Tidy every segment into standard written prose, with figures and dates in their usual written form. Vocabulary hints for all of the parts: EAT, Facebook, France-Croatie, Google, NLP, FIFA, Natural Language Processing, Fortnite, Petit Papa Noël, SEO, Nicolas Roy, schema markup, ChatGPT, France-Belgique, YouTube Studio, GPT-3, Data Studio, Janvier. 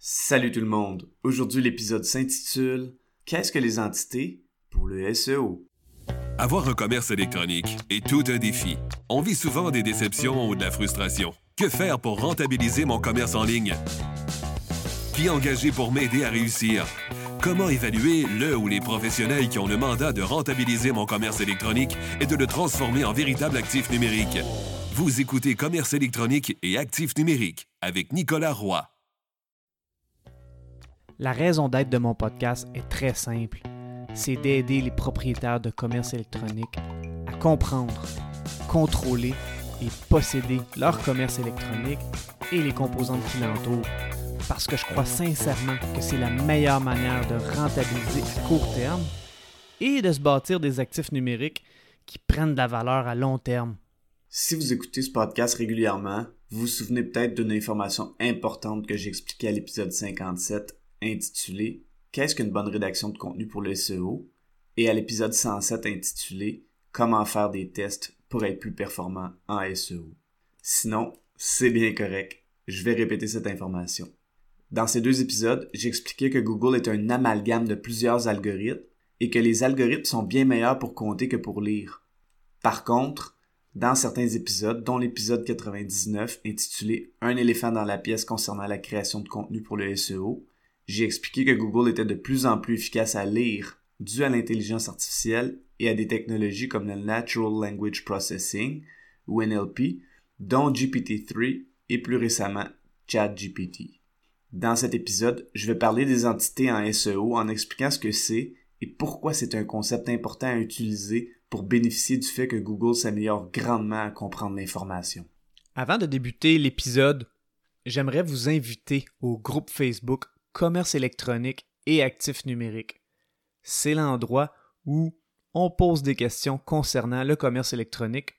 Salut tout le monde! Aujourd'hui, l'épisode s'intitule « Qu'est-ce que les entités pour le SEO? » Avoir un commerce électronique est tout un défi. On vit souvent des déceptions ou de la frustration. Que faire pour rentabiliser mon commerce en ligne? Qui engager pour m'aider à réussir? Comment évaluer le ou les professionnels qui ont le mandat de rentabiliser mon commerce électronique et de le transformer en véritable actif numérique? Vous écoutez Commerce électronique et actif numérique avec Nicolas Roy. La raison d'être de mon podcast est très simple. C'est d'aider les propriétaires de commerce électronique à comprendre, contrôler et posséder leur commerce électronique et les composantes qui l'entourent. Parce que je crois sincèrement que c'est la meilleure manière de rentabiliser à court terme et de se bâtir des actifs numériques qui prennent de la valeur à long terme. Si vous écoutez ce podcast régulièrement, vous vous souvenez peut-être d'une information importante que j'expliquais à l'épisode 57 intitulé « Qu'est-ce qu'une bonne rédaction de contenu pour le SEO? » et à l'épisode 107 intitulé « Comment faire des tests pour être plus performant en SEO? » Sinon, c'est bien correct. Je vais répéter cette information. Dans ces deux épisodes, j'expliquais que Google est un amalgame de plusieurs algorithmes et que les algorithmes sont bien meilleurs pour compter que pour lire. Par contre, dans certains épisodes, dont l'épisode 99 intitulé « Un éléphant dans la pièce concernant la création de contenu pour le SEO », j'ai expliqué que Google était de plus en plus efficace à lire dû à l'intelligence artificielle et à des technologies comme le Natural Language Processing ou NLP, dont GPT-3 et plus récemment ChatGPT. Dans cet épisode, je vais parler des entités en SEO en expliquant ce que c'est et pourquoi c'est un concept important à utiliser pour bénéficier du fait que Google s'améliore grandement à comprendre l'information. Avant de débuter l'épisode, j'aimerais vous inviter au groupe Facebook Commerce électronique et actifs numériques. C'est l'endroit où on pose des questions concernant le commerce électronique,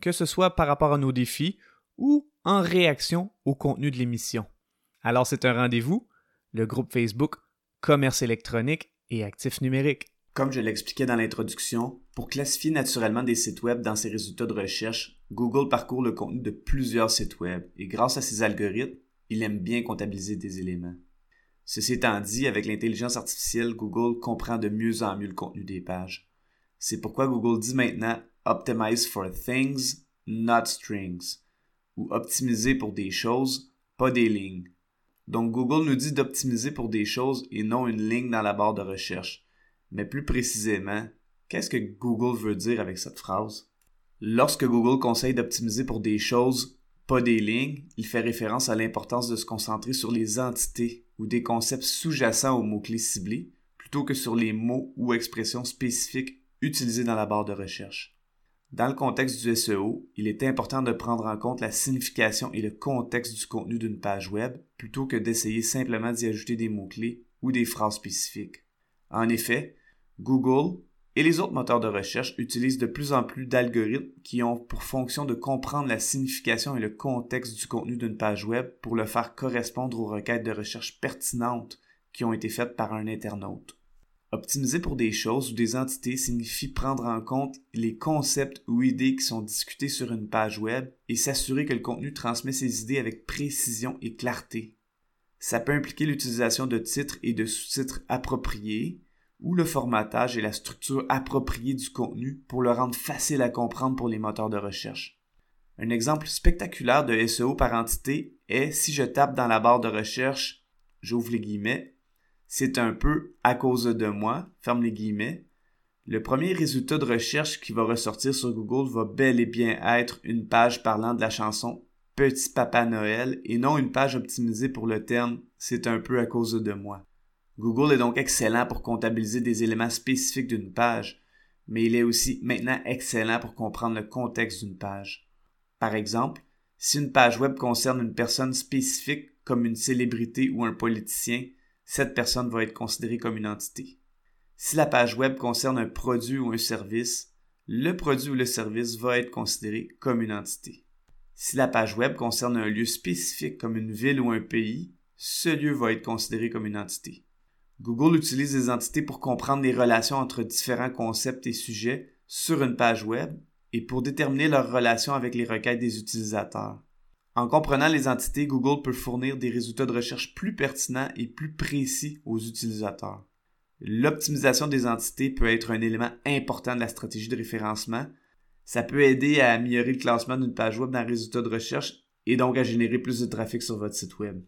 que ce soit par rapport à nos défis ou en réaction au contenu de l'émission. Alors, c'est un rendez-vous, le groupe Facebook Commerce électronique et actifs numériques. Comme je l'expliquais dans l'introduction, pour classifier naturellement des sites web dans ses résultats de recherche, Google parcourt le contenu de plusieurs sites web et grâce à ses algorithmes, il aime bien comptabiliser des éléments. Ceci étant dit, avec l'intelligence artificielle, Google comprend de mieux en mieux le contenu des pages. C'est pourquoi Google dit maintenant « Optimize for things, not strings » ou « Optimiser pour des choses, pas des lignes ». Donc, Google nous dit d'optimiser pour des choses et non une ligne dans la barre de recherche. Mais plus précisément, qu'est-ce que Google veut dire avec cette phrase? Lorsque Google conseille d'optimiser pour des choses, pas des lignes, il fait référence à l'importance de se concentrer sur les entités ou des concepts sous-jacents aux mots-clés ciblés, plutôt que sur les mots ou expressions spécifiques utilisés dans la barre de recherche. Dans le contexte du SEO, il est important de prendre en compte la signification et le contexte du contenu d'une page web plutôt que d'essayer simplement d'y ajouter des mots-clés ou des phrases spécifiques. En effet, Google et les autres moteurs de recherche utilisent de plus en plus d'algorithmes qui ont pour fonction de comprendre la signification et le contexte du contenu d'une page web pour le faire correspondre aux requêtes de recherche pertinentes qui ont été faites par un internaute. Optimiser pour des choses ou des entités signifie prendre en compte les concepts ou idées qui sont discutés sur une page web et s'assurer que le contenu transmet ces idées avec précision et clarté. Ça peut impliquer l'utilisation de titres et de sous-titres appropriés ou le formatage et la structure appropriée du contenu pour le rendre facile à comprendre pour les moteurs de recherche. Un exemple spectaculaire de SEO par entité est si je tape dans la barre de recherche, j'ouvre les guillemets, c'est un peu à cause de moi, ferme les guillemets. Le premier résultat de recherche qui va ressortir sur Google va bel et bien être une page parlant de la chanson Petit Papa Noël et non une page optimisée pour le terme c'est un peu à cause de moi. Google est donc excellent pour comptabiliser des éléments spécifiques d'une page, mais il est aussi maintenant excellent pour comprendre le contexte d'une page. Par exemple, si une page web concerne une personne spécifique comme une célébrité ou un politicien, cette personne va être considérée comme une entité. Si la page web concerne un produit ou un service, le produit ou le service va être considéré comme une entité. Si la page web concerne un lieu spécifique comme une ville ou un pays, ce lieu va être considéré comme une entité. Google utilise les entités pour comprendre les relations entre différents concepts et sujets sur une page web et pour déterminer leurs relations avec les requêtes des utilisateurs. En comprenant les entités, Google peut fournir des résultats de recherche plus pertinents et plus précis aux utilisateurs. L'optimisation des entités peut être un élément important de la stratégie de référencement. Ça peut aider à améliorer le classement d'une page web dans les résultats de recherche et donc à générer plus de trafic sur votre site web.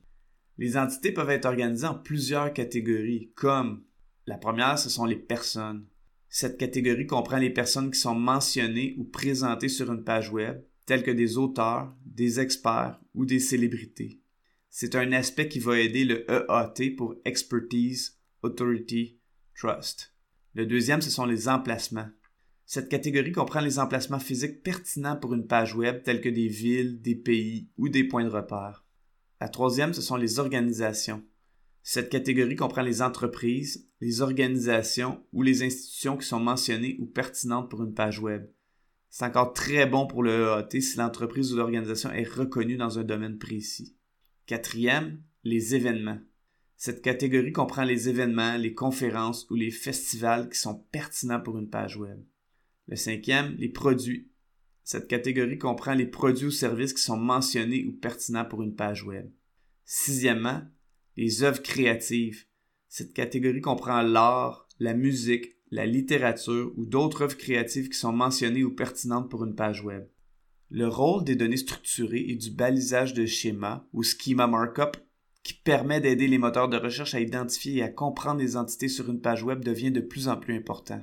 Les entités peuvent être organisées en plusieurs catégories, comme la première, ce sont les personnes. Cette catégorie comprend les personnes qui sont mentionnées ou présentées sur une page web, telles que des auteurs, des experts ou des célébrités. C'est un aspect qui va aider le EAT pour Expertise, Authority, Trust. Le deuxième, ce sont les emplacements. Cette catégorie comprend les emplacements physiques pertinents pour une page web, tels que des villes, des pays ou des points de repère. La troisième, ce sont les organisations. Cette catégorie comprend les entreprises, les organisations ou les institutions qui sont mentionnées ou pertinentes pour une page web. C'est encore très bon pour le EAT si l'entreprise ou l'organisation est reconnue dans un domaine précis. Quatrième, les événements. Cette catégorie comprend les événements, les conférences ou les festivals qui sont pertinents pour une page web. Le cinquième, les produits. Cette catégorie comprend les produits ou services qui sont mentionnés ou pertinents pour une page web. Sixièmement, les œuvres créatives. Cette catégorie comprend l'art, la musique, la littérature ou d'autres œuvres créatives qui sont mentionnées ou pertinentes pour une page web. Le rôle des données structurées et du balisage de schémas ou schema markup qui permet d'aider les moteurs de recherche à identifier et à comprendre les entités sur une page web devient de plus en plus important.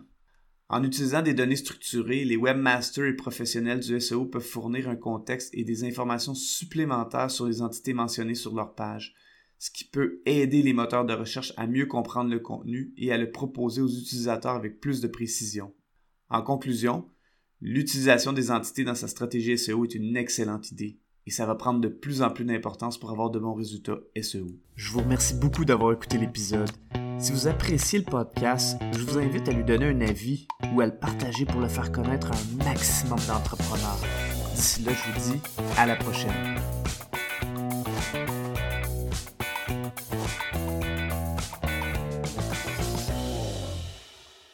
En utilisant des données structurées, les webmasters et professionnels du SEO peuvent fournir un contexte et des informations supplémentaires sur les entités mentionnées sur leur page, ce qui peut aider les moteurs de recherche à mieux comprendre le contenu et à le proposer aux utilisateurs avec plus de précision. En conclusion, l'utilisation des entités dans sa stratégie SEO est une excellente idée et ça va prendre de plus en plus d'importance pour avoir de bons résultats SEO. Je vous remercie beaucoup d'avoir écouté l'épisode. Si vous appréciez le podcast, je vous invite à lui donner un avis ou à le partager pour le faire connaître à un maximum d'entrepreneurs. D'ici là, je vous dis à la prochaine.